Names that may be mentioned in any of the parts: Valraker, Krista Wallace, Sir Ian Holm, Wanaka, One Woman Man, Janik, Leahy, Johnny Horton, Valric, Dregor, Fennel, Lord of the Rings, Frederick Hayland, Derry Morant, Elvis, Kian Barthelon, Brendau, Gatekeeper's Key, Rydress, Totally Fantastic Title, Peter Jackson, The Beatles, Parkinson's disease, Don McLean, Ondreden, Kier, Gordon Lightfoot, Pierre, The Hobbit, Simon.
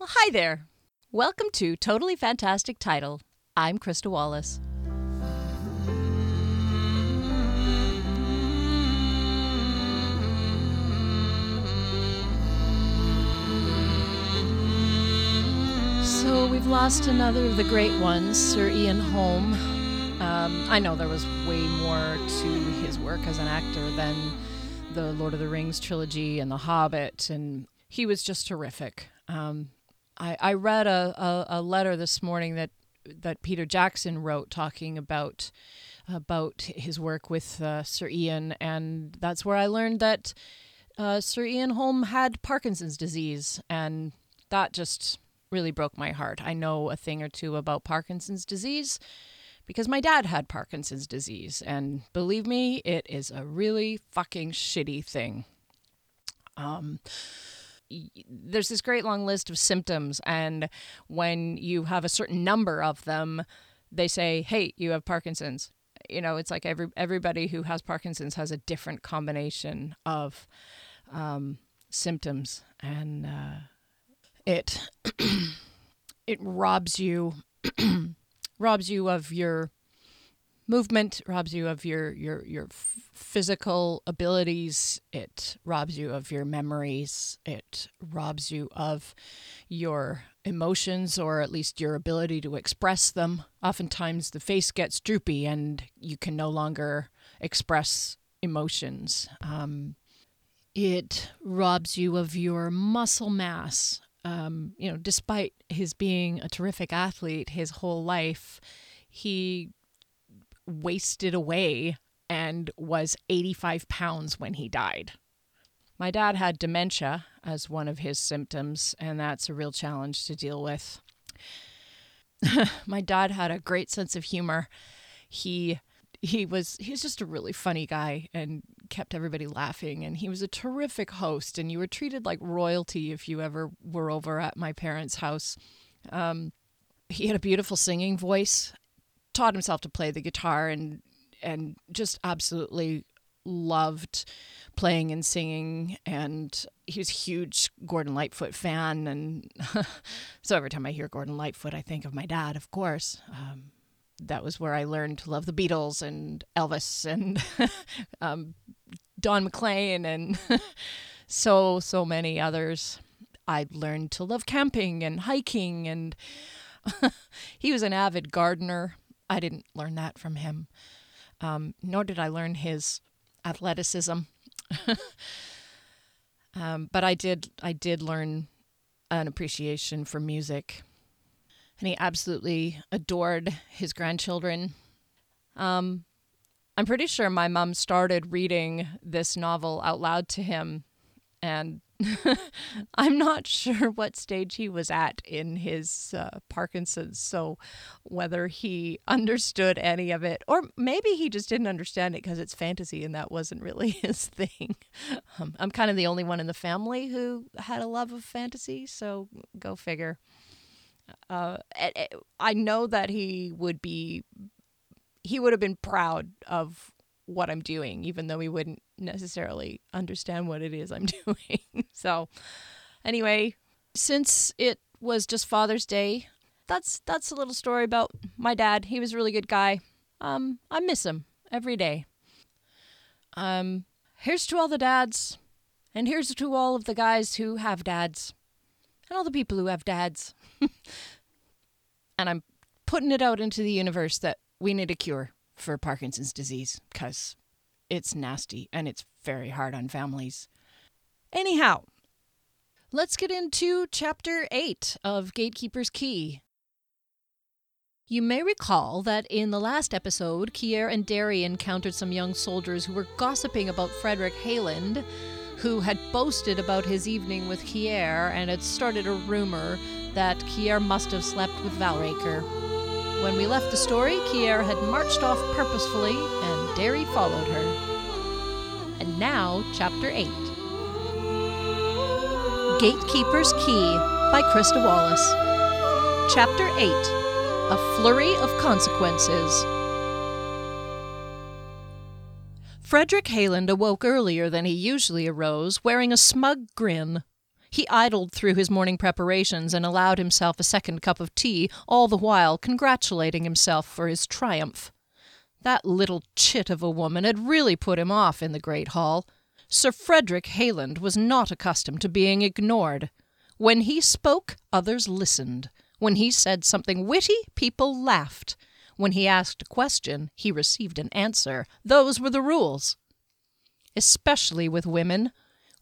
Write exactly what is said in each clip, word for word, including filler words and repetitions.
Well, hi there. Welcome to Totally Fantastic Title. I'm Krista Wallace. So we've lost another of the great ones, Sir Ian Holm. Um, I know there was way more to his work as an actor than the Lord of the Rings trilogy and The Hobbit, and he was just terrific. Um, I, I read a, a, a letter this morning that that Peter Jackson wrote talking about about his work with uh, Sir Ian, and that's where I learned that uh, Sir Ian Holm had Parkinson's disease, and that just really broke my heart. I know a thing or two about Parkinson's disease because my dad had Parkinson's disease, and believe me, it is a really fucking shitty thing. Um... There's this great long list of symptoms, and when you have a certain number of them, they say, hey, you have Parkinson's. You know, it's like every everybody who has Parkinson's has a different combination of um, symptoms, and uh, it it robs you robs you of your movement, robs you of your your your physical abilities. It robs you of your memories. It robs you of your emotions, or at least your ability to express them. Oftentimes, the face gets droopy, and you can no longer express emotions. Um, it robs you of your muscle mass. Um, you know, despite his being a terrific athlete his whole life, he wasted away and was eighty-five pounds when he died. My dad had dementia as one of his symptoms, and that's a real challenge to deal with. My dad had a great sense of humor. He he was he was just a really funny guy and kept everybody laughing, and he was a terrific host, and you were treated like royalty if you ever were over at my parents' house. Um, he had a beautiful singing voice, taught himself to play the guitar, and and just absolutely loved playing and singing, and he was a huge Gordon Lightfoot fan, and so every time I hear Gordon Lightfoot, I think of my dad, of course. Um, that was where I learned to love the Beatles and Elvis and um, Don McLean and so, so many others. I learned to love camping and hiking, and he was an avid gardener. I didn't learn that from him, um, nor did I learn his athleticism. um, but I did I did learn an appreciation for music, and he absolutely adored his grandchildren. Um, I'm pretty sure my mom started reading this novel out loud to him, and I'm not sure what stage he was at in his uh, Parkinson's, so whether he understood any of it, or maybe he just didn't understand it because it's fantasy and that wasn't really his thing. Um, I'm kind of the only one in the family who had a love of fantasy, so go figure. Uh, I know that he would be, he would have been proud of what I'm doing, even though we wouldn't necessarily understand what it is I'm doing. So anyway, since it was just Father's Day, that's that's a little story about my dad. He was a really good guy. Um, I miss him every day. Um, here's to all the dads, and here's to all of the guys who have dads, and all the people who have dads. And I'm putting it out into the universe that we need a cure for Parkinson's disease, because it's nasty and it's very hard on families. Anyhow, let's get into Chapter eight of Gatekeeper's Key. You may recall that in the last episode, Kier and Derry encountered some young soldiers who were gossiping about Frederick Hayland, who had boasted about his evening with Kier and had started a rumor that Kier must have slept with Valraker. When we left the story, Kier had marched off purposefully, and Derry followed her. And now, Chapter eight. Gatekeeper's Key by Krista Wallace. Chapter eight, A Flurry of Consequences. Frederick Hayland awoke earlier than he usually arose, wearing a smug grin. He idled through his morning preparations and allowed himself a second cup of tea, all the while congratulating himself for his triumph. That little chit of a woman had really put him off in the great hall. Sir Frederick Hayland was not accustomed to being ignored. When he spoke, others listened. When he said something witty, people laughed. When he asked a question, he received an answer. Those were the rules. Especially with women.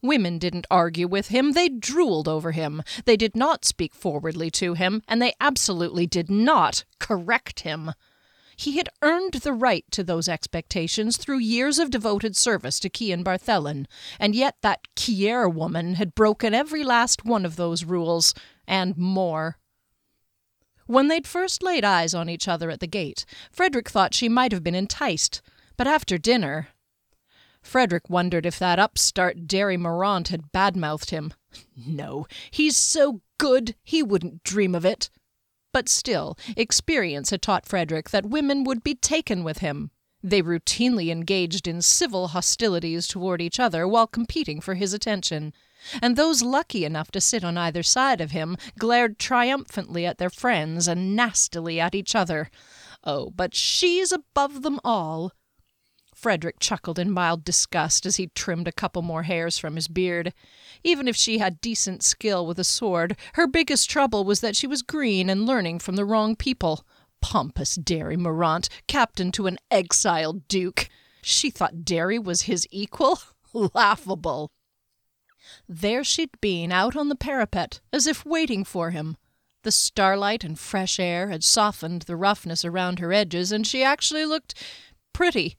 Women didn't argue with him, they drooled over him. They did not speak forwardly to him, and they absolutely did not correct him. He had earned the right to those expectations through years of devoted service to Kian Barthelon, and yet that Kier woman had broken every last one of those rules, and more. When they'd first laid eyes on each other at the gate, Frederick thought she might have been enticed, but after dinner... Frederick wondered if that upstart Derry Morant had badmouthed him. No, he's so good he wouldn't dream of it. But still, experience had taught Frederick that women would be taken with him. They routinely engaged in civil hostilities toward each other while competing for his attention, and those lucky enough to sit on either side of him glared triumphantly at their friends and nastily at each other. Oh, but she's above them all. Frederick chuckled in mild disgust as he trimmed a couple more hairs from his beard. Even if she had decent skill with a sword, her biggest trouble was that she was green and learning from the wrong people. Pompous Derry Morant, captain to an exiled duke. She thought Derry was his equal? Laughable. There she'd been out on the parapet, as if waiting for him. The starlight and fresh air had softened the roughness around her edges, and she actually looked pretty.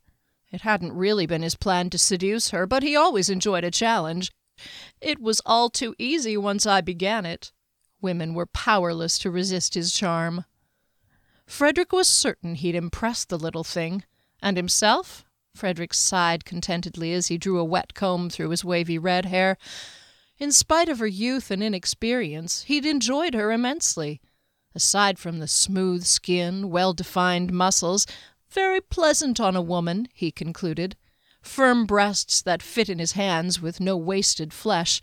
It hadn't really been his plan to seduce her, but he always enjoyed a challenge. It was all too easy once I began it. Women were powerless to resist his charm. Frederick was certain he'd impressed the little thing. And himself? Frederick sighed contentedly as he drew a wet comb through his wavy red hair. In spite of her youth and inexperience, he'd enjoyed her immensely. Aside from the smooth skin, well-defined muscles— very pleasant on a woman, he concluded. Firm breasts that fit in his hands with no wasted flesh,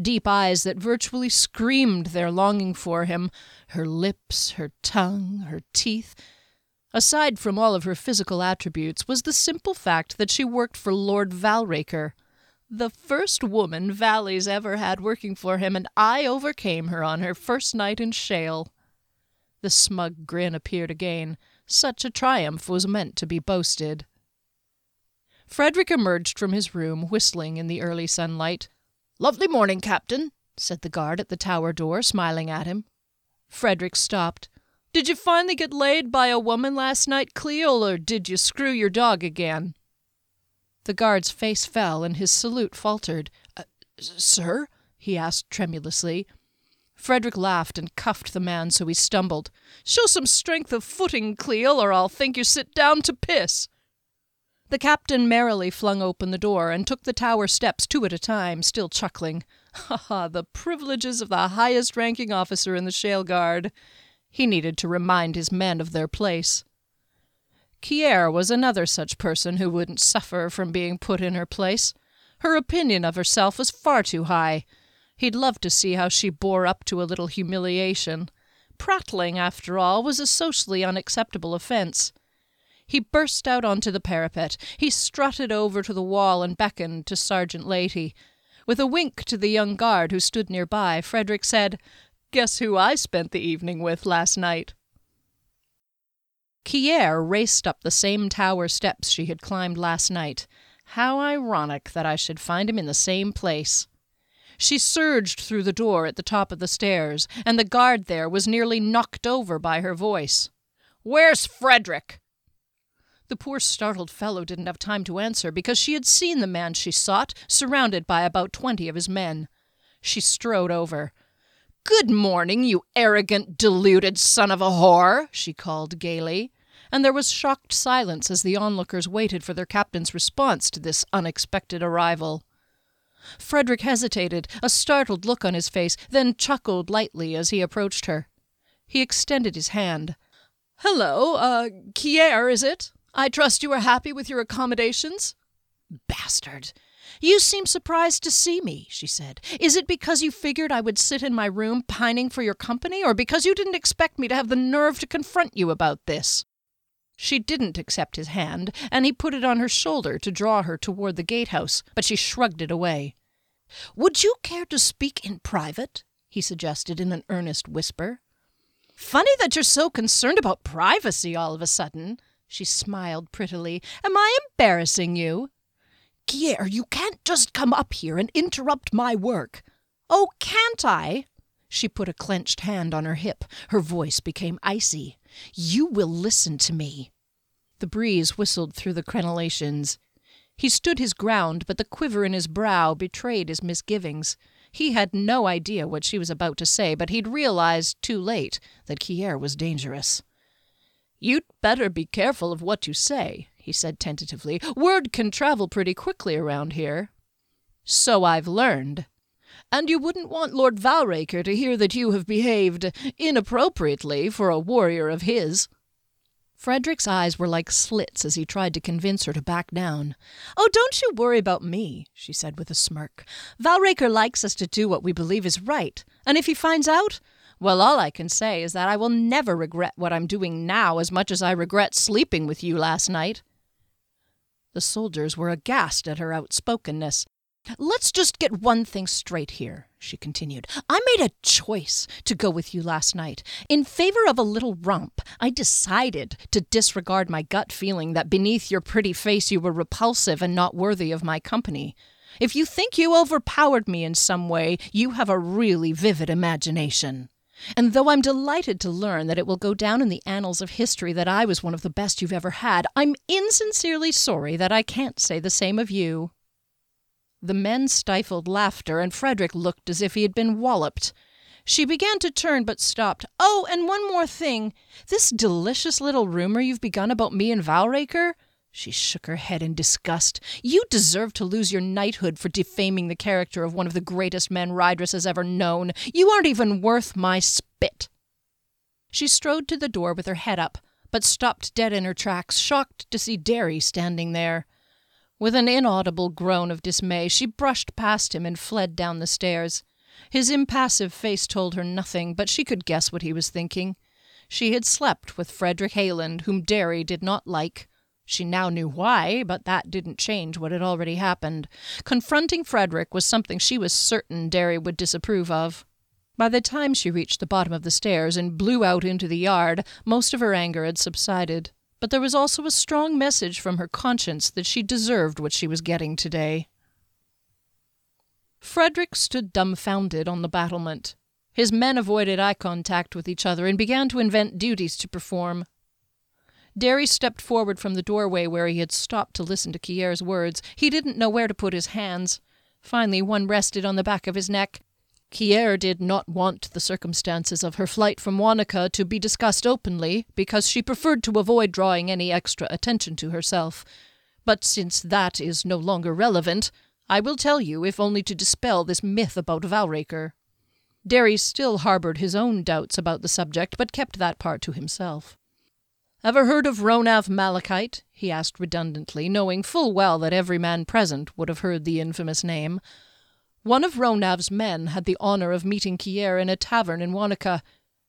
deep eyes that virtually screamed their longing for him, her lips, her tongue, her teeth. Aside from all of her physical attributes was the simple fact that she worked for Lord Valraker, the first woman Valley's ever had working for him, and I overcame her on her first night in Shale. The smug grin appeared again. Such a triumph was meant to be boasted. Frederick emerged from his room, whistling in the early sunlight. "Lovely morning, Captain," said the guard at the tower door, smiling at him. Frederick stopped. "Did you finally get laid by a woman last night, Cleo, or did you screw your dog again?" The guard's face fell, and his salute faltered. Uh, "Sir?" he asked tremulously. Frederick laughed and cuffed the man so he stumbled. "Show some strength of footing, Cleo, or I'll think you sit down to piss." The captain merrily flung open the door and took the tower steps two at a time, still chuckling. Ha ha, the privileges of the highest-ranking officer in the Shale Guard. He needed to remind his men of their place. Pierre was another such person who wouldn't suffer from being put in her place. Her opinion of herself was far too high. He'd love to see how she bore up to a little humiliation. Prattling, after all, was a socially unacceptable offence. He burst out onto the parapet. He strutted over to the wall and beckoned to Sergeant Leahy. With a wink to the young guard who stood nearby, Frederick said, "Guess who I spent the evening with last night?" Kier raced up the same tower steps she had climbed last night. How ironic that I should find him in the same place. She surged through the door at the top of the stairs, and the guard there was nearly knocked over by her voice. "Where's Frederick?" The poor startled fellow didn't have time to answer, because she had seen the man she sought, surrounded by about twenty of his men. She strode over. "Good morning, you arrogant, deluded son of a whore," she called gaily, and there was shocked silence as the onlookers waited for their captain's response to this unexpected arrival. Frederick hesitated, a startled look on his face, then chuckled lightly as he approached her. He extended his hand. "Hello, uh, Kier, is it? I trust you are happy with your accommodations?" Bastard! "You seem surprised to see me," she said. "Is it because you figured I would sit in my room pining for your company, or because you didn't expect me to have the nerve to confront you about this?" She didn't accept his hand, and he put it on her shoulder to draw her toward the gatehouse, but she shrugged it away. "Would you care to speak in private?" he suggested in an earnest whisper. "Funny that you're so concerned about privacy all of a sudden," she smiled prettily. "Am I embarrassing you?" "Kier, you can't just come up here and interrupt my work." "Oh, can't I?" She put a clenched hand on her hip. Her voice became icy. "You will listen to me." The breeze whistled through the crenellations. He stood his ground, but the quiver in his brow betrayed his misgivings. He had no idea what she was about to say, but he'd realized, too late, that Kier was dangerous. "You'd better be careful of what you say," he said tentatively. "Word can travel pretty quickly around here." "So I've learned. And you wouldn't want Lord Valraker to hear that you have behaved inappropriately for a warrior of his." Frederick's eyes were like slits as he tried to convince her to back down. "Oh, don't you worry about me," she said with a smirk. "Valraker likes us to do what we believe is right, and if he finds out, well, all I can say is that I will never regret what I'm doing now as much as I regret sleeping with you last night." The soldiers were aghast at her outspokenness. "Let's just get one thing straight here," she continued. "I made a choice to go with you last night. In favor of a little romp, I decided to disregard my gut feeling that beneath your pretty face you were repulsive and not worthy of my company. If you think you overpowered me in some way, you have a really vivid imagination. And though I'm delighted to learn that it will go down in the annals of history that I was one of the best you've ever had, I'm insincerely sorry that I can't say the same of you." The men stifled laughter, and Frederick looked as if he had been walloped. She began to turn, but stopped. "Oh, and one more thing. This delicious little rumor you've begun about me and Valraker?" She shook her head in disgust. "You deserve to lose your knighthood for defaming the character of one of the greatest men Rydress has ever known. You aren't even worth my spit." She strode to the door with her head up, but stopped dead in her tracks, shocked to see Derry standing there. With an inaudible groan of dismay, she brushed past him and fled down the stairs. His impassive face told her nothing, but she could guess what he was thinking. She had slept with Frederick Hayland, whom Derry did not like. She now knew why, but that didn't change what had already happened. Confronting Frederick was something she was certain Derry would disapprove of. By the time she reached the bottom of the stairs and blew out into the yard, most of her anger had subsided. But there was also a strong message from her conscience that she deserved what she was getting today. Frederick stood dumbfounded on the battlement. His men avoided eye contact with each other and began to invent duties to perform. Derry stepped forward from the doorway where he had stopped to listen to Kier's words. He didn't know where to put his hands. Finally, one rested on the back of his neck. Kier did not want the circumstances of her flight from Wanaka to be discussed openly, because she preferred to avoid drawing any extra attention to herself. But since that is no longer relevant, I will tell you, if only to dispel this myth about Valraker. Derry still harbored his own doubts about the subject, but kept that part to himself. "Ever heard of Ronav Malachite?" he asked redundantly, knowing full well that every man present would have heard the infamous name. One of Ronav's men had the honor of meeting Kier in a tavern in Wanaka.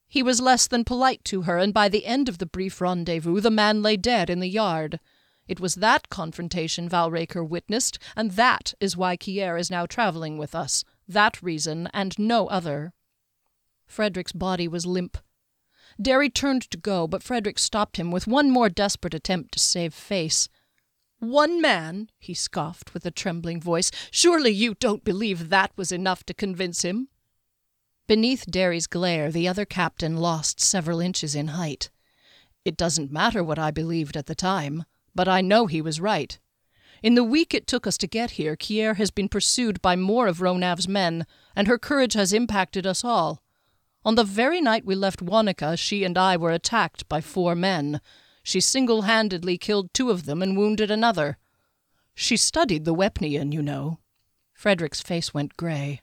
He was less than polite to her, and by the end of the brief rendezvous the man lay dead in the yard. It was that confrontation Valraker witnessed, and that is why Kier is now traveling with us. That reason, and no other. Frederick's body was limp. Derry turned to go, but Frederick stopped him with one more desperate attempt to save face. "One man," he scoffed with a trembling voice. "Surely you don't believe that was enough to convince him?" Beneath Derry's glare, the other captain lost several inches in height. "It doesn't matter what I believed at the time, but I know he was right. In the week it took us to get here, Kier has been pursued by more of Ronav's men, and her courage has impacted us all. On the very night we left Wanaka, she and I were attacked by four men. She single-handedly killed two of them and wounded another. She studied the Wepnian, you know." Frederick's face went grey.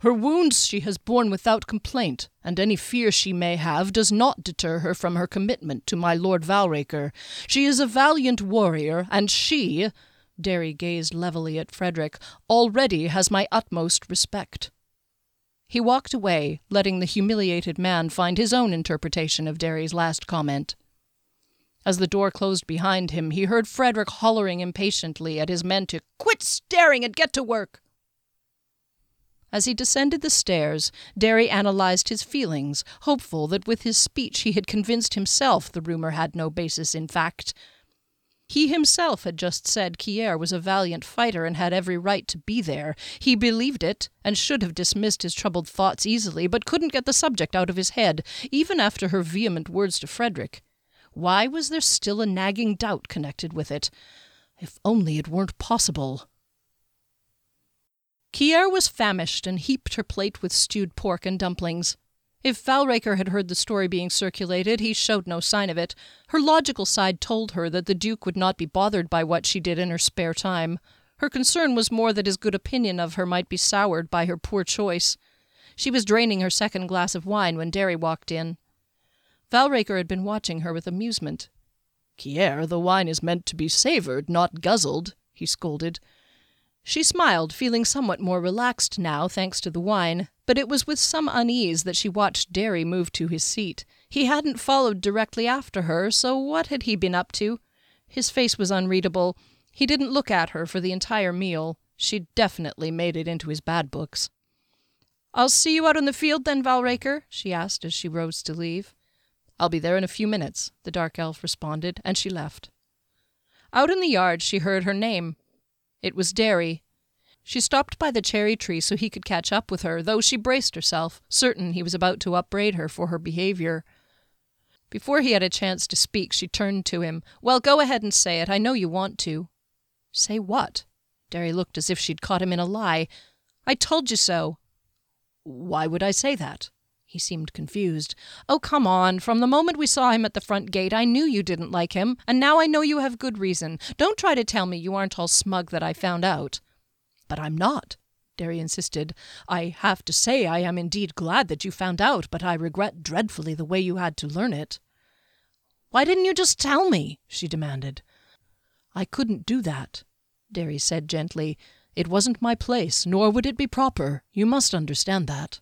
"Her wounds she has borne without complaint, and any fear she may have does not deter her from her commitment to my Lord Valraker. She is a valiant warrior, and she, Derry gazed levelly at Frederick, already has my utmost respect. He walked away, letting the humiliated man find his own interpretation of Derry's last comment. As the door closed behind him, he heard Frederick hollering impatiently at his men to quit staring and get to work. As he descended the stairs, Derry analyzed his feelings, hopeful that with his speech he had convinced himself the rumor had no basis in fact. He himself had just said Kier was a valiant fighter and had every right to be there. He believed it, and should have dismissed his troubled thoughts easily, but couldn't get the subject out of his head, even after her vehement words to Frederick. Why was there still a nagging doubt connected with it? If only it weren't possible. Kier was famished and heaped her plate with stewed pork and dumplings. If Valraker had heard the story being circulated, he showed no sign of it. Her logical side told her that the Duke would not be bothered by what she did in her spare time. Her concern was more that his good opinion of her might be soured by her poor choice. She was draining her second glass of wine when Derry walked in. Valraker had been watching her with amusement. "Kier, the wine is meant to be savored, not guzzled," he scolded. She smiled, feeling somewhat more relaxed now, thanks to the wine, but it was with some unease that she watched Derry move to his seat. He hadn't followed directly after her, so what had he been up to? His face was unreadable. He didn't look at her for the entire meal. She'd definitely made it into his bad books. "I'll see you out on the field then, Valraker," she asked as she rose to leave. "I'll be there in a few minutes," the dark elf responded, and she left. Out in the yard she heard her name. It was Derry. She stopped by the cherry tree so he could catch up with her, though she braced herself, certain he was about to upbraid her for her behavior. Before he had a chance to speak, she turned to him. "Well, go ahead and say it. I know you want to." "Say what?" Derry looked as if she'd caught him in a lie. "I told you so." "Why would I say that?" He seemed confused. "Oh, come on. From the moment we saw him at the front gate, I knew you didn't like him, and now I know you have good reason. Don't try to tell me you aren't all smug that I found out." "But I'm not," Derry insisted. "I have to say I am indeed glad that you found out, but I regret dreadfully the way you had to learn it." "Why didn't you just tell me?" she demanded. "I couldn't do that," Derry said gently. "It wasn't my place, nor would it be proper. You must understand that."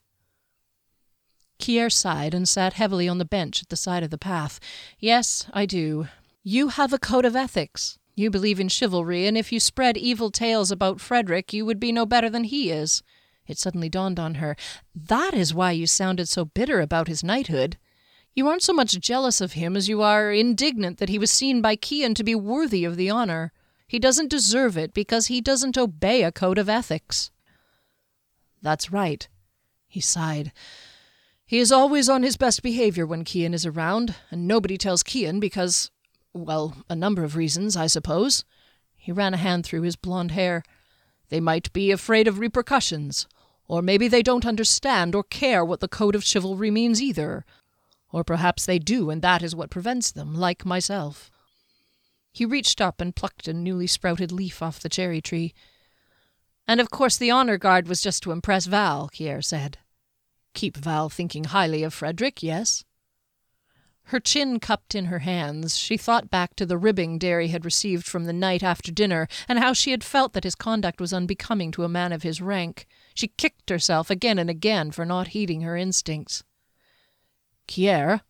Kier sighed and sat heavily on the bench at the side of the path. "Yes, I do. You have a code of ethics. You believe in chivalry, and if you spread evil tales about Frederick, you would be no better than he is." It suddenly dawned on her. "That is why you sounded so bitter about his knighthood. You aren't so much jealous of him as you are indignant that he was seen by Kian to be worthy of the honor. He doesn't deserve it because he doesn't obey a code of ethics." "That's right," he sighed. "He is always on his best behavior when Kian is around, and nobody tells Kian because, well, a number of reasons, I suppose." He ran a hand through his blonde hair. "They might be afraid of repercussions, or maybe they don't understand or care what the code of chivalry means either. Or perhaps they do, and that is what prevents them, like myself." He reached up and plucked a newly sprouted leaf off the cherry tree. "And of course the honor guard was just to impress Val," Kier said. "Keep Val thinking highly of Frederick, yes?" Her chin cupped in her hands, she thought back to the ribbing Derry had received from the night after dinner, and how she had felt that his conduct was unbecoming to a man of his rank. She kicked herself again and again for not heeding her instincts. "Kier,"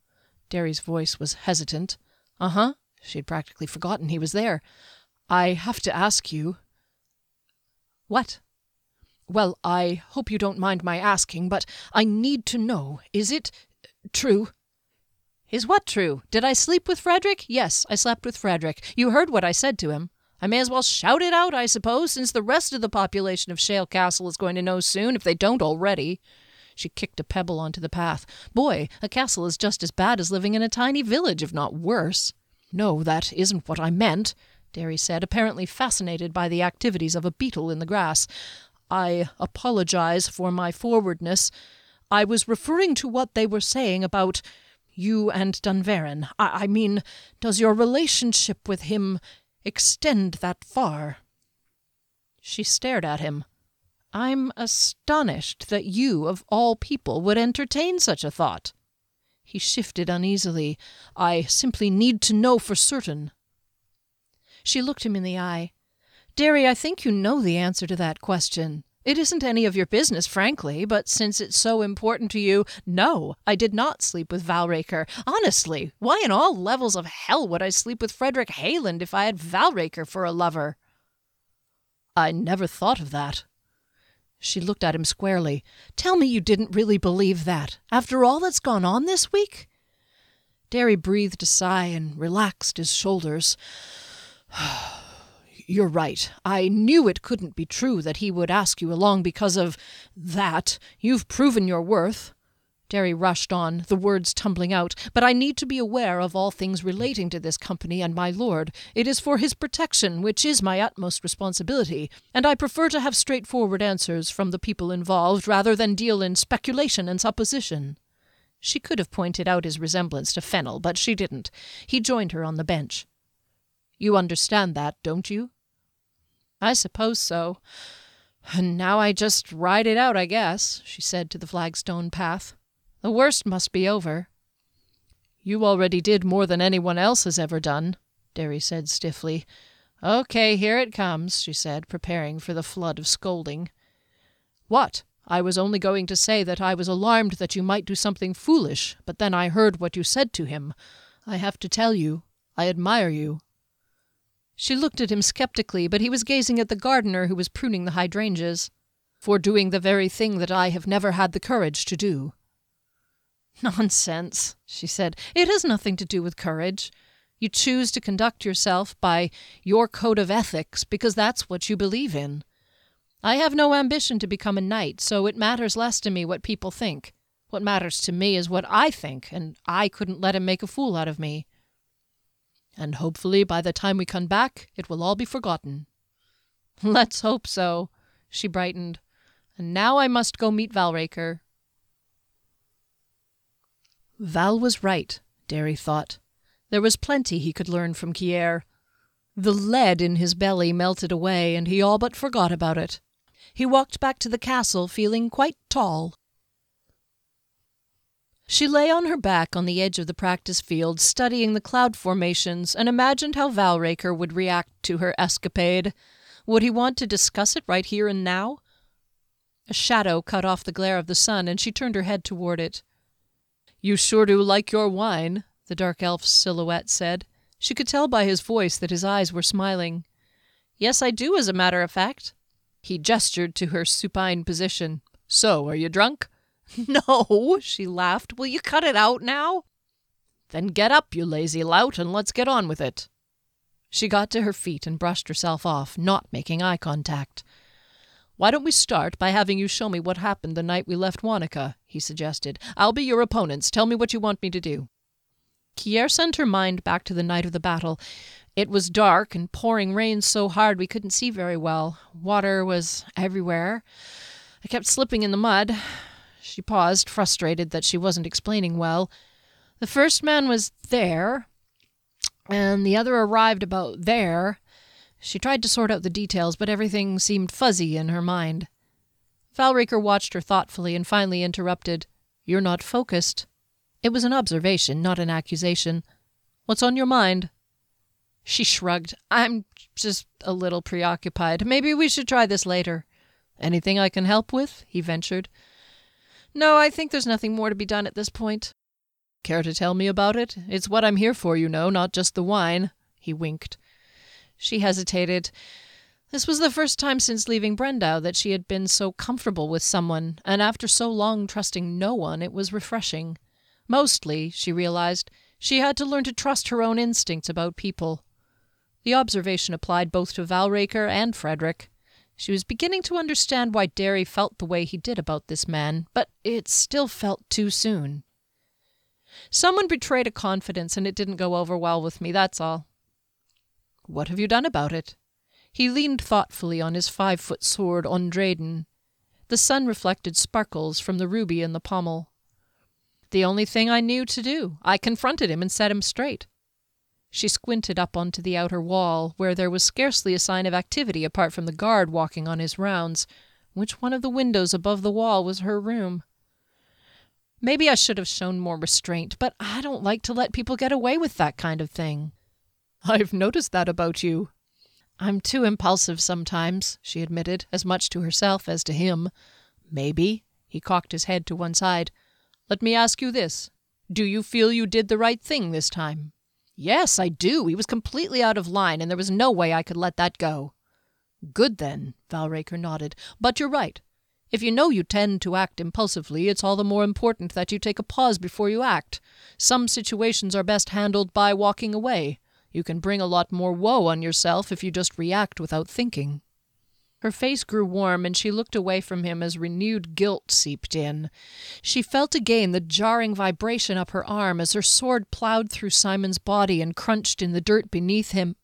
Derry's voice was hesitant. "Uh-huh," she had practically forgotten he was there. "I have to ask you." "What?" "Well, I hope you don't mind my asking, but I need to know, is it true?" "Is what true? Did I sleep with Frederick? Yes, I slept with Frederick. You heard what I said to him. I may as well shout it out, I suppose, since the rest of the population of Shale Castle is going to know soon, if they don't already." She kicked a pebble onto the path. "Boy, a castle is just as bad as living in a tiny village, if not worse." "No, that isn't what I meant," Derry said, apparently fascinated by the activities of a beetle in the grass. "I apologize for my forwardness. I was referring to what they were saying about you and Dunverin. I, I mean, does your relationship with him extend that far?" She stared at him. "I'm astonished that you, of all people, would entertain such a thought." He shifted uneasily. "I simply need to know for certain." She looked him in the eye. Derry, I think you know the answer to that question. It isn't any of your business, frankly, but since it's so important to you, no, I did not sleep with Valraker. Honestly, why in all levels of hell would I sleep with Frederick Hayland if I had Valraker for a lover? I never thought of that. She looked at him squarely. Tell me you didn't really believe that, after all that's gone on this week? Derry breathed a sigh and relaxed his shoulders. You're right. I knew it couldn't be true that he would ask you along because of that. You've proven your worth. Derry rushed on, the words tumbling out. But I need to be aware of all things relating to this company and my lord. It is for his protection, which is my utmost responsibility, and I prefer to have straightforward answers from the people involved rather than deal in speculation and supposition. She could have pointed out his resemblance to Fennel, but she didn't. He joined her on the bench. You understand that, don't you? I suppose so. And now I just ride it out, I guess, she said to the flagstone path. The worst must be over. You already did more than anyone else has ever done, Derry said stiffly. Okay, here it comes, she said, preparing for the flood of scolding. What? I was only going to say that I was alarmed that you might do something foolish, but then I heard what you said to him. I have to tell you, I admire you. She looked at him skeptically, but he was gazing at the gardener who was pruning the hydrangeas. For doing the very thing that I have never had the courage to do. Nonsense, she said. It has nothing to do with courage. You choose to conduct yourself by your code of ethics because that's what you believe in. I have no ambition to become a knight, so it matters less to me what people think. What matters to me is what I think, and I couldn't let him make a fool out of me. And hopefully by the time we come back, it will all be forgotten. Let's hope so, she brightened. And now I must go meet Valraker. Val was right, Derry thought. There was plenty he could learn from Kier. The lead in his belly melted away, and he all but forgot about it. He walked back to the castle feeling quite tall. She lay on her back on the edge of the practice field, studying the cloud formations, and imagined how Valraker would react to her escapade. Would he want to discuss it right here and now? A shadow cut off the glare of the sun, and she turned her head toward it. You sure do like your wine, the dark elf's silhouette said. She could tell by his voice that his eyes were smiling. Yes, I do, as a matter of fact. He gestured to her supine position. So, are you drunk? No, she laughed. Will you cut it out now? Then get up, you lazy lout, and let's get on with it. She got to her feet and brushed herself off, not making eye contact. Why don't we start by having you show me what happened the night we left Wanaka, he suggested. I'll be your opponents. Tell me what you want me to do. Kier sent her mind back to the night of the battle. It was dark and pouring rain so hard we couldn't see very well. Water was everywhere. I kept slipping in the mud. She paused, frustrated that she wasn't explaining well. The first man was there, and the other arrived about there. She tried to sort out the details, but everything seemed fuzzy in her mind. Valraker watched her thoughtfully and finally interrupted. You're not focused. It was an observation, not an accusation. What's on your mind? She shrugged. I'm just a little preoccupied. Maybe we should try this later. Anything I can help with? He ventured. No, I think there's nothing more to be done at this point. Care to tell me about it? It's what I'm here for, you know, not just the wine. He winked. She hesitated. This was the first time since leaving Brendau that she had been so comfortable with someone, and after so long trusting no one, it was refreshing. Mostly, she realized, she had to learn to trust her own instincts about people. The observation applied both to Valraker and Frederick. She was beginning to understand why Derry felt the way he did about this man, but it still felt too soon. Someone betrayed a confidence and it didn't go over well with me, that's all. What have you done about it? He leaned thoughtfully on his five-foot sword, Ondreden. The sun reflected sparkles from the ruby in the pommel. The only thing I knew to do. I confronted him and set him straight. She squinted up onto the outer wall, where there was scarcely a sign of activity apart from the guard walking on his rounds. Which one of the windows above the wall was her room? Maybe I should have shown more restraint, but I don't like to let people get away with that kind of thing. I've noticed that about you. I'm too impulsive sometimes, she admitted, as much to herself as to him. Maybe. He cocked his head to one side. Let me ask you this. Do you feel you did the right thing this time? Yes, I do. He was completely out of line, and there was no way I could let that go. Good, then, Valraker nodded. But you're right. If you know you tend to act impulsively, it's all the more important that you take a pause before you act. Some situations are best handled by walking away. You can bring a lot more woe on yourself if you just react without thinking. Her face grew warm, and she looked away from him as renewed guilt seeped in. She felt again the jarring vibration up her arm as her sword plowed through Simon's body and crunched in the dirt beneath him.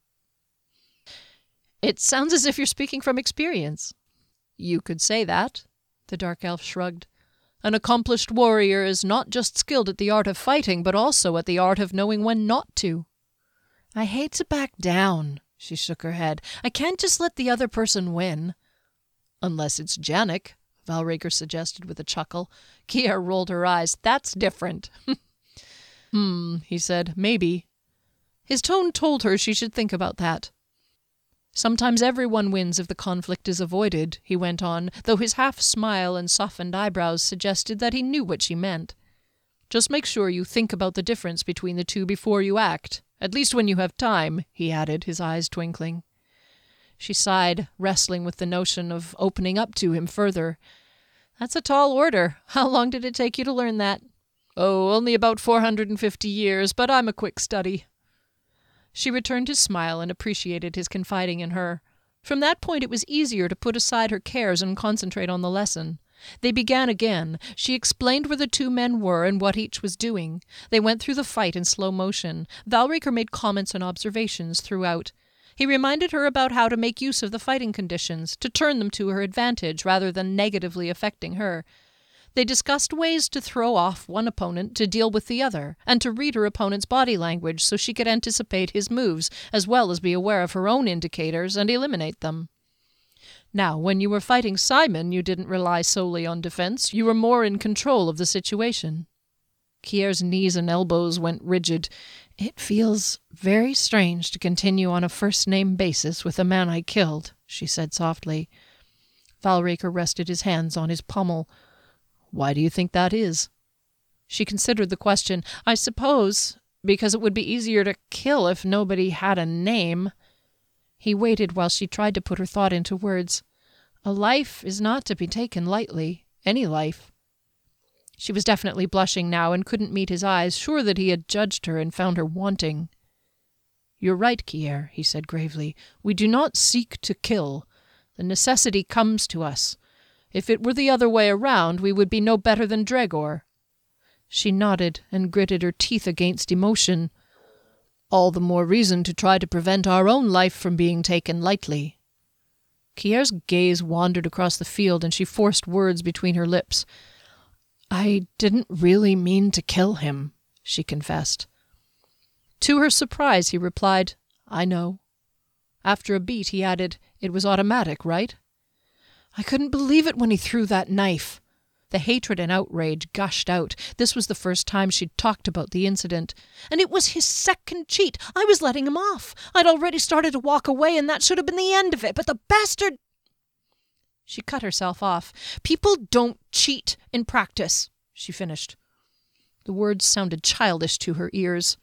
It sounds as if you're speaking from experience. You could say that, the dark elf shrugged. An accomplished warrior is not just skilled at the art of fighting, but also at the art of knowing when not to. I hate to back down, she shook her head. I can't just let the other person win. Unless it's Janik, Valraker suggested with a chuckle. Kier rolled her eyes. That's different. Hmm, he said. Maybe. His tone told her she should think about that. Sometimes everyone wins if the conflict is avoided, he went on, though his half-smile and softened eyebrows suggested that he knew what she meant. Just make sure you think about the difference between the two before you act. At least when you have time, he added, his eyes twinkling. She sighed, wrestling with the notion of opening up to him further. That's a tall order. How long did it take you to learn that? Oh, only about four hundred and fifty years, but I'm a quick study. She returned his smile and appreciated his confiding in her. From that point it was easier to put aside her cares and concentrate on the lesson. They began again. She explained where the two men were and what each was doing. They went through the fight in slow motion. Valraker made comments and observations throughout. He reminded her about how to make use of the fighting conditions, to turn them to her advantage rather than negatively affecting her. They discussed ways to throw off one opponent to deal with the other, and to read her opponent's body language so she could anticipate his moves, as well as be aware of her own indicators and eliminate them. Now, when you were fighting Simon, you didn't rely solely on defense. You were more in control of the situation. Kier's knees and elbows went rigid. It feels very strange to continue on a first-name basis with a man I killed, she said softly. Valraker rested his hands on his pommel. Why do you think that is? She considered the question. I suppose because it would be easier to kill if nobody had a name. He waited while she tried to put her thought into words. A life is not to be taken lightly, any life. She was definitely blushing now and couldn't meet his eyes, sure that he had judged her and found her wanting. You're right, Kier, he said gravely. We do not seek to kill. The necessity comes to us. If it were the other way around, we would be no better than Dregor. She nodded and gritted her teeth against emotion. All the more reason to try to prevent our own life from being taken lightly. Kier's gaze wandered across the field, and she forced words between her lips. I didn't really mean to kill him, she confessed. To her surprise, he replied, I know. After a beat, he added, It was automatic, right? I couldn't believe it when he threw that knife. The hatred and outrage gushed out. This was the first time she'd talked about the incident. And it was his second cheat. I was letting him off. I'd already started to walk away, and that should have been the end of it. But the bastard... She cut herself off. People don't cheat in practice, she finished. The words sounded childish to her ears.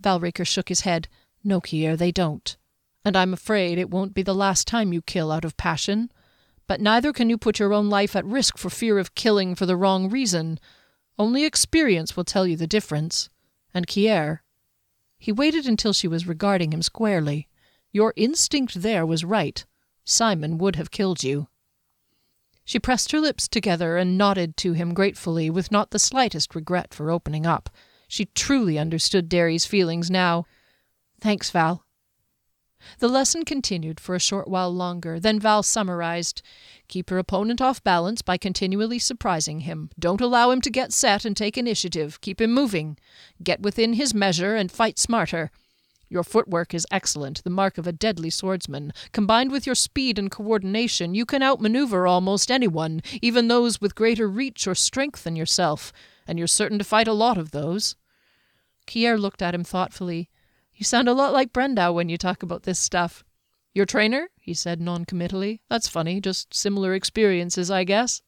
Valraker shook his head. No, Kier, they don't. And I'm afraid it won't be the last time you kill out of passion. But neither can you put your own life at risk for fear of killing for the wrong reason. Only experience will tell you the difference. And Kier. He waited until she was regarding him squarely. Your instinct there was right. Simon would have killed you. She pressed her lips together and nodded to him gratefully, with not the slightest regret for opening up. She truly understood Derry's feelings now. Thanks, Val. The lesson continued for a short while longer, then Val summarized. Keep your opponent off balance by continually surprising him. Don't allow him to get set and take initiative. Keep him moving. Get within his measure and fight smarter. Your footwork is excellent, the mark of a deadly swordsman. Combined with your speed and coordination, you can outmaneuver almost anyone, even those with greater reach or strength than yourself, and you're certain to fight a lot of those. Kier looked at him thoughtfully. You sound a lot like Brendau when you talk about this stuff. Your trainer? He said noncommittally. That's funny, just similar experiences, I guess.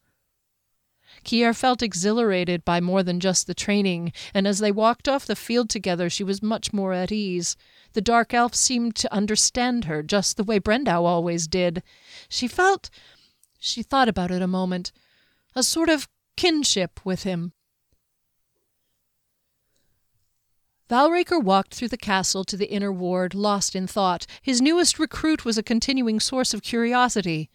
Kier felt exhilarated by more than just the training, and as they walked off the field together she was much more at ease. The dark elf seemed to understand her, just the way Brendau always did. She felt, she thought about it a moment, a sort of kinship with him. Valraker walked through the castle to the inner ward, lost in thought. His newest recruit was a continuing source of curiosity.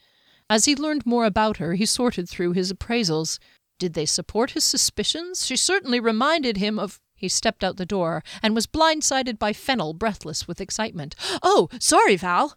As he learned more about her, he sorted through his appraisals. Did they support his suspicions? She certainly reminded him of... He stepped out the door and was blindsided by Fennel, breathless with excitement. Oh, sorry, Val!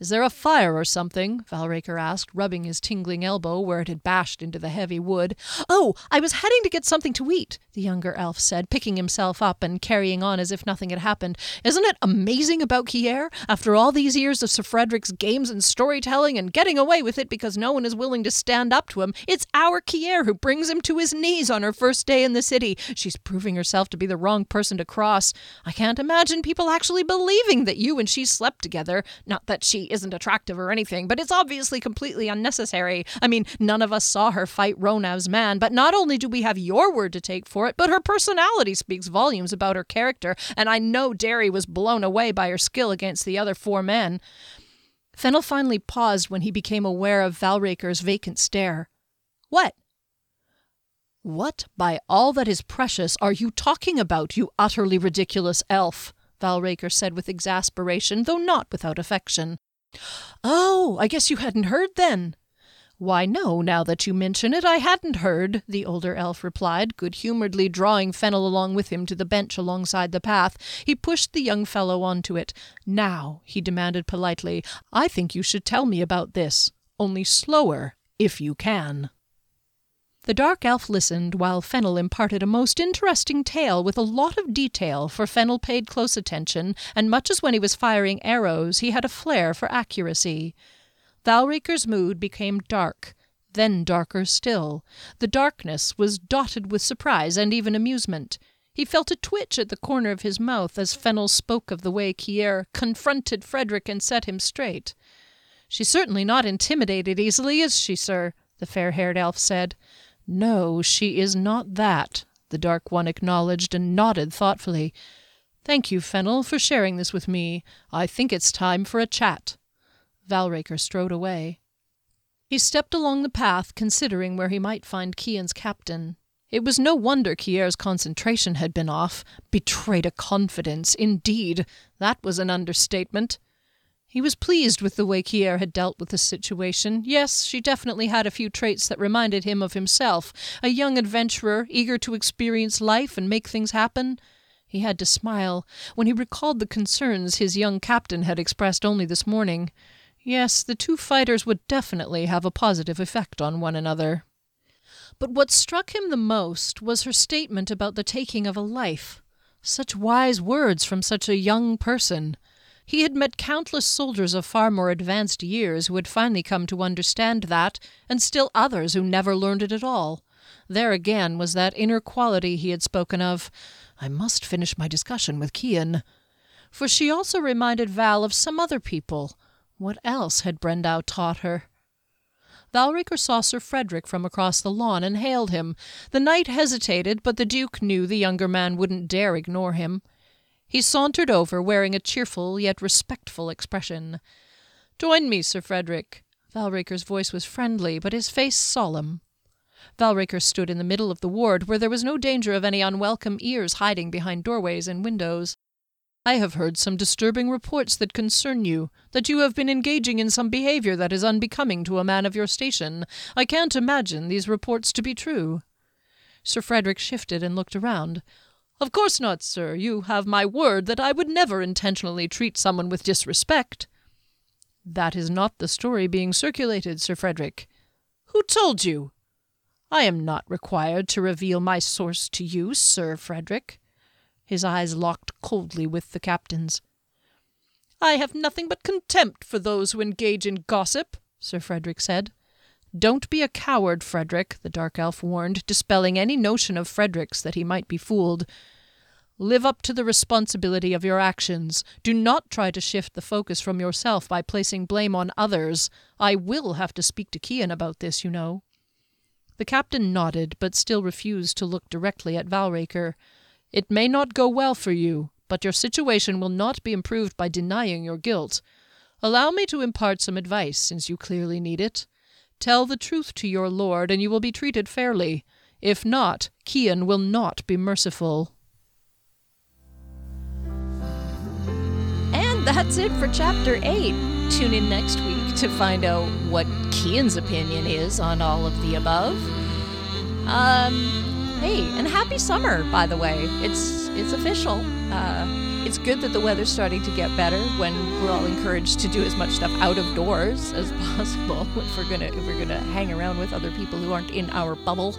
Is there a fire or something? Valraker asked, rubbing his tingling elbow where it had bashed into the heavy wood. Oh, I was heading to get something to eat, the younger elf said, picking himself up and carrying on as if nothing had happened. Isn't it amazing about Kier? After all these years of Sir Frederick's games and storytelling and getting away with it because no one is willing to stand up to him, it's our Kier who brings him to his knees on her first day in the city. She's proving herself to be the wrong person to cross. I can't imagine people actually believing that you and she slept together. Not that she isn't attractive or anything, but it's obviously completely unnecessary. I mean, none of us saw her fight Ronav's man, but not only do we have your word to take for it, but her personality speaks volumes about her character, and I know Derry was blown away by her skill against the other four men. Fennel finally paused when he became aware of Valraker's vacant stare. What? What, by all that is precious, are you talking about, you utterly ridiculous elf? Valraker said with exasperation, though not without affection. Oh, I guess you hadn't heard then. Why, no, now that you mention it, I hadn't heard, the older elf replied, good-humouredly drawing Fennel along with him to the bench alongside the path. He pushed the young fellow onto it. Now, he demanded politely, I think you should tell me about this, only slower, if you can. The dark elf listened while Fennel imparted a most interesting tale with a lot of detail, for Fennel paid close attention, and much as when he was firing arrows, he had a flair for accuracy. Valraker's mood became dark, then darker still. The darkness was dotted with surprise and even amusement. He felt a twitch at the corner of his mouth as Fennel spoke of the way Kier confronted Frederick and set him straight. "She's certainly not intimidated easily, is she, sir?" the fair-haired elf said. "No, she is not that," the Dark One acknowledged and nodded thoughtfully. "Thank you, Fennel, for sharing this with me. I think it's time for a chat." Valraker strode away. He stepped along the path, considering where he might find Kian's captain. It was no wonder Kier's concentration had been off. Betrayed a confidence, indeed. That was an understatement. He was pleased with the way Kier had dealt with the situation. Yes, she definitely had a few traits that reminded him of himself, a young adventurer, eager to experience life and make things happen. He had to smile when he recalled the concerns his young captain had expressed only this morning. Yes, the two fighters would definitely have a positive effect on one another. But what struck him the most was her statement about the taking of a life. Such wise words from such a young person. He had met countless soldiers of far more advanced years who had finally come to understand that, and still others who never learned it at all. There again was that inner quality he had spoken of. I must finish my discussion with Kian. For she also reminded Val of some other people. What else had Brendau taught her? Valric saw Sir Frederick from across the lawn and hailed him. The knight hesitated, but the Duke knew the younger man wouldn't dare ignore him. He sauntered over, wearing a cheerful yet respectful expression. "Join me, Sir Frederick." Valraker's voice was friendly, but his face solemn. Valraker stood in the middle of the ward, where there was no danger of any unwelcome ears hiding behind doorways and windows. "I have heard some disturbing reports that concern you, that you have been engaging in some behavior that is unbecoming to a man of your station. I can't imagine these reports to be true." Sir Frederick shifted and looked around. "Of course not, sir. You have my word that I would never intentionally treat someone with disrespect." "That is not the story being circulated, Sir Frederick." "Who told you?" "I am not required to reveal my source to you, Sir Frederick." His eyes locked coldly with the captain's. "I have nothing but contempt for those who engage in gossip," Sir Frederick said. "Don't be a coward, Frederick," the dark elf warned, dispelling any notion of Frederick's that he might be fooled. Live up to the responsibility of your actions. Do not try to shift the focus from yourself by placing blame on others. I will have to speak to Kian about this, you know." The captain nodded, but still refused to look directly at Valraker. "It may not go well for you, but your situation will not be improved by denying your guilt. Allow me to impart some advice, since you clearly need it. Tell the truth to your lord, and you will be treated fairly. If not, Kian will not be merciful." That's it for Chapter eight. Tune in next week to find out what Kian's opinion is on all of the above. Um, hey, and happy summer, by the way. It's it's official. Uh, it's good that the weather's starting to get better when we're all encouraged to do as much stuff out of doors as possible if we're gonna if we're gonna hang around with other people who aren't in our bubble.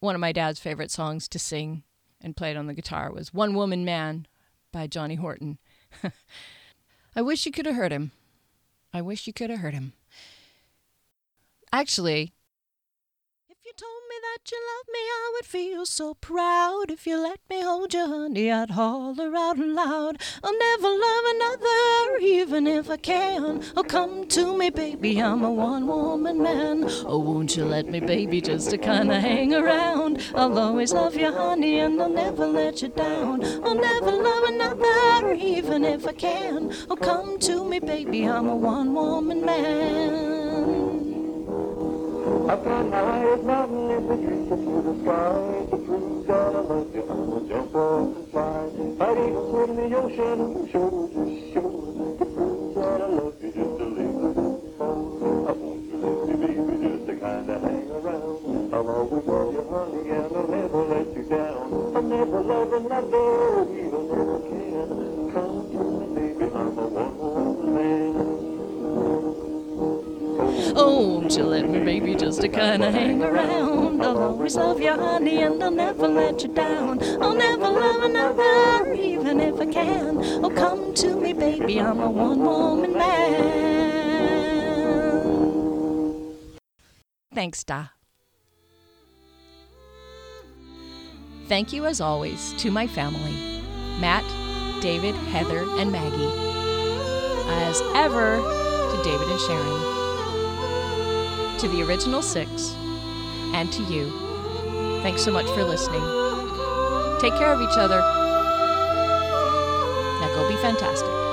One of my dad's favorite songs to sing and play it on the guitar was One Woman Man by Johnny Horton. I wish you could have heard him. I wish you could have heard him. Actually, if you told me that you loved me, I would feel so proud. If you let me hold you, honey, I'd holler out loud. I'll never love another, even if I can. Oh, come to me, baby, I'm a one-woman man. Oh, won't you let me, baby, just to kind of hang around. I'll always love you, honey, and I'll never let you down. I'll never love another, even if I can. Oh, come to me, baby, I'm a one-woman man. Up on the highest mountain is the creek that's through the sky. It's a true gonna love you, I'll jump off and fly. I'd even swim in the ocean, shoulder to shoulder. It's a true gonna love you just to leave the home. I want you to let me, baby, just to kind of hang around. I'll always love you, honey, and I'll never let you down. I'll never love another, even if I can. Come to me, baby, I'm a one-woman man. Oh, won't you let me, baby, just to kind of hang around. I'll always love you, honey, and I'll never let you down. I'll never love another, even if I can. Oh, come to me, baby, I'm a one-woman man. Thanks, Da. Thank you, as always, to my family, Matt, David, Heather, and Maggie. As ever, to David and Sharon. To the original six, and to you. Thanks so much for listening. Take care of each other. Now go be fantastic.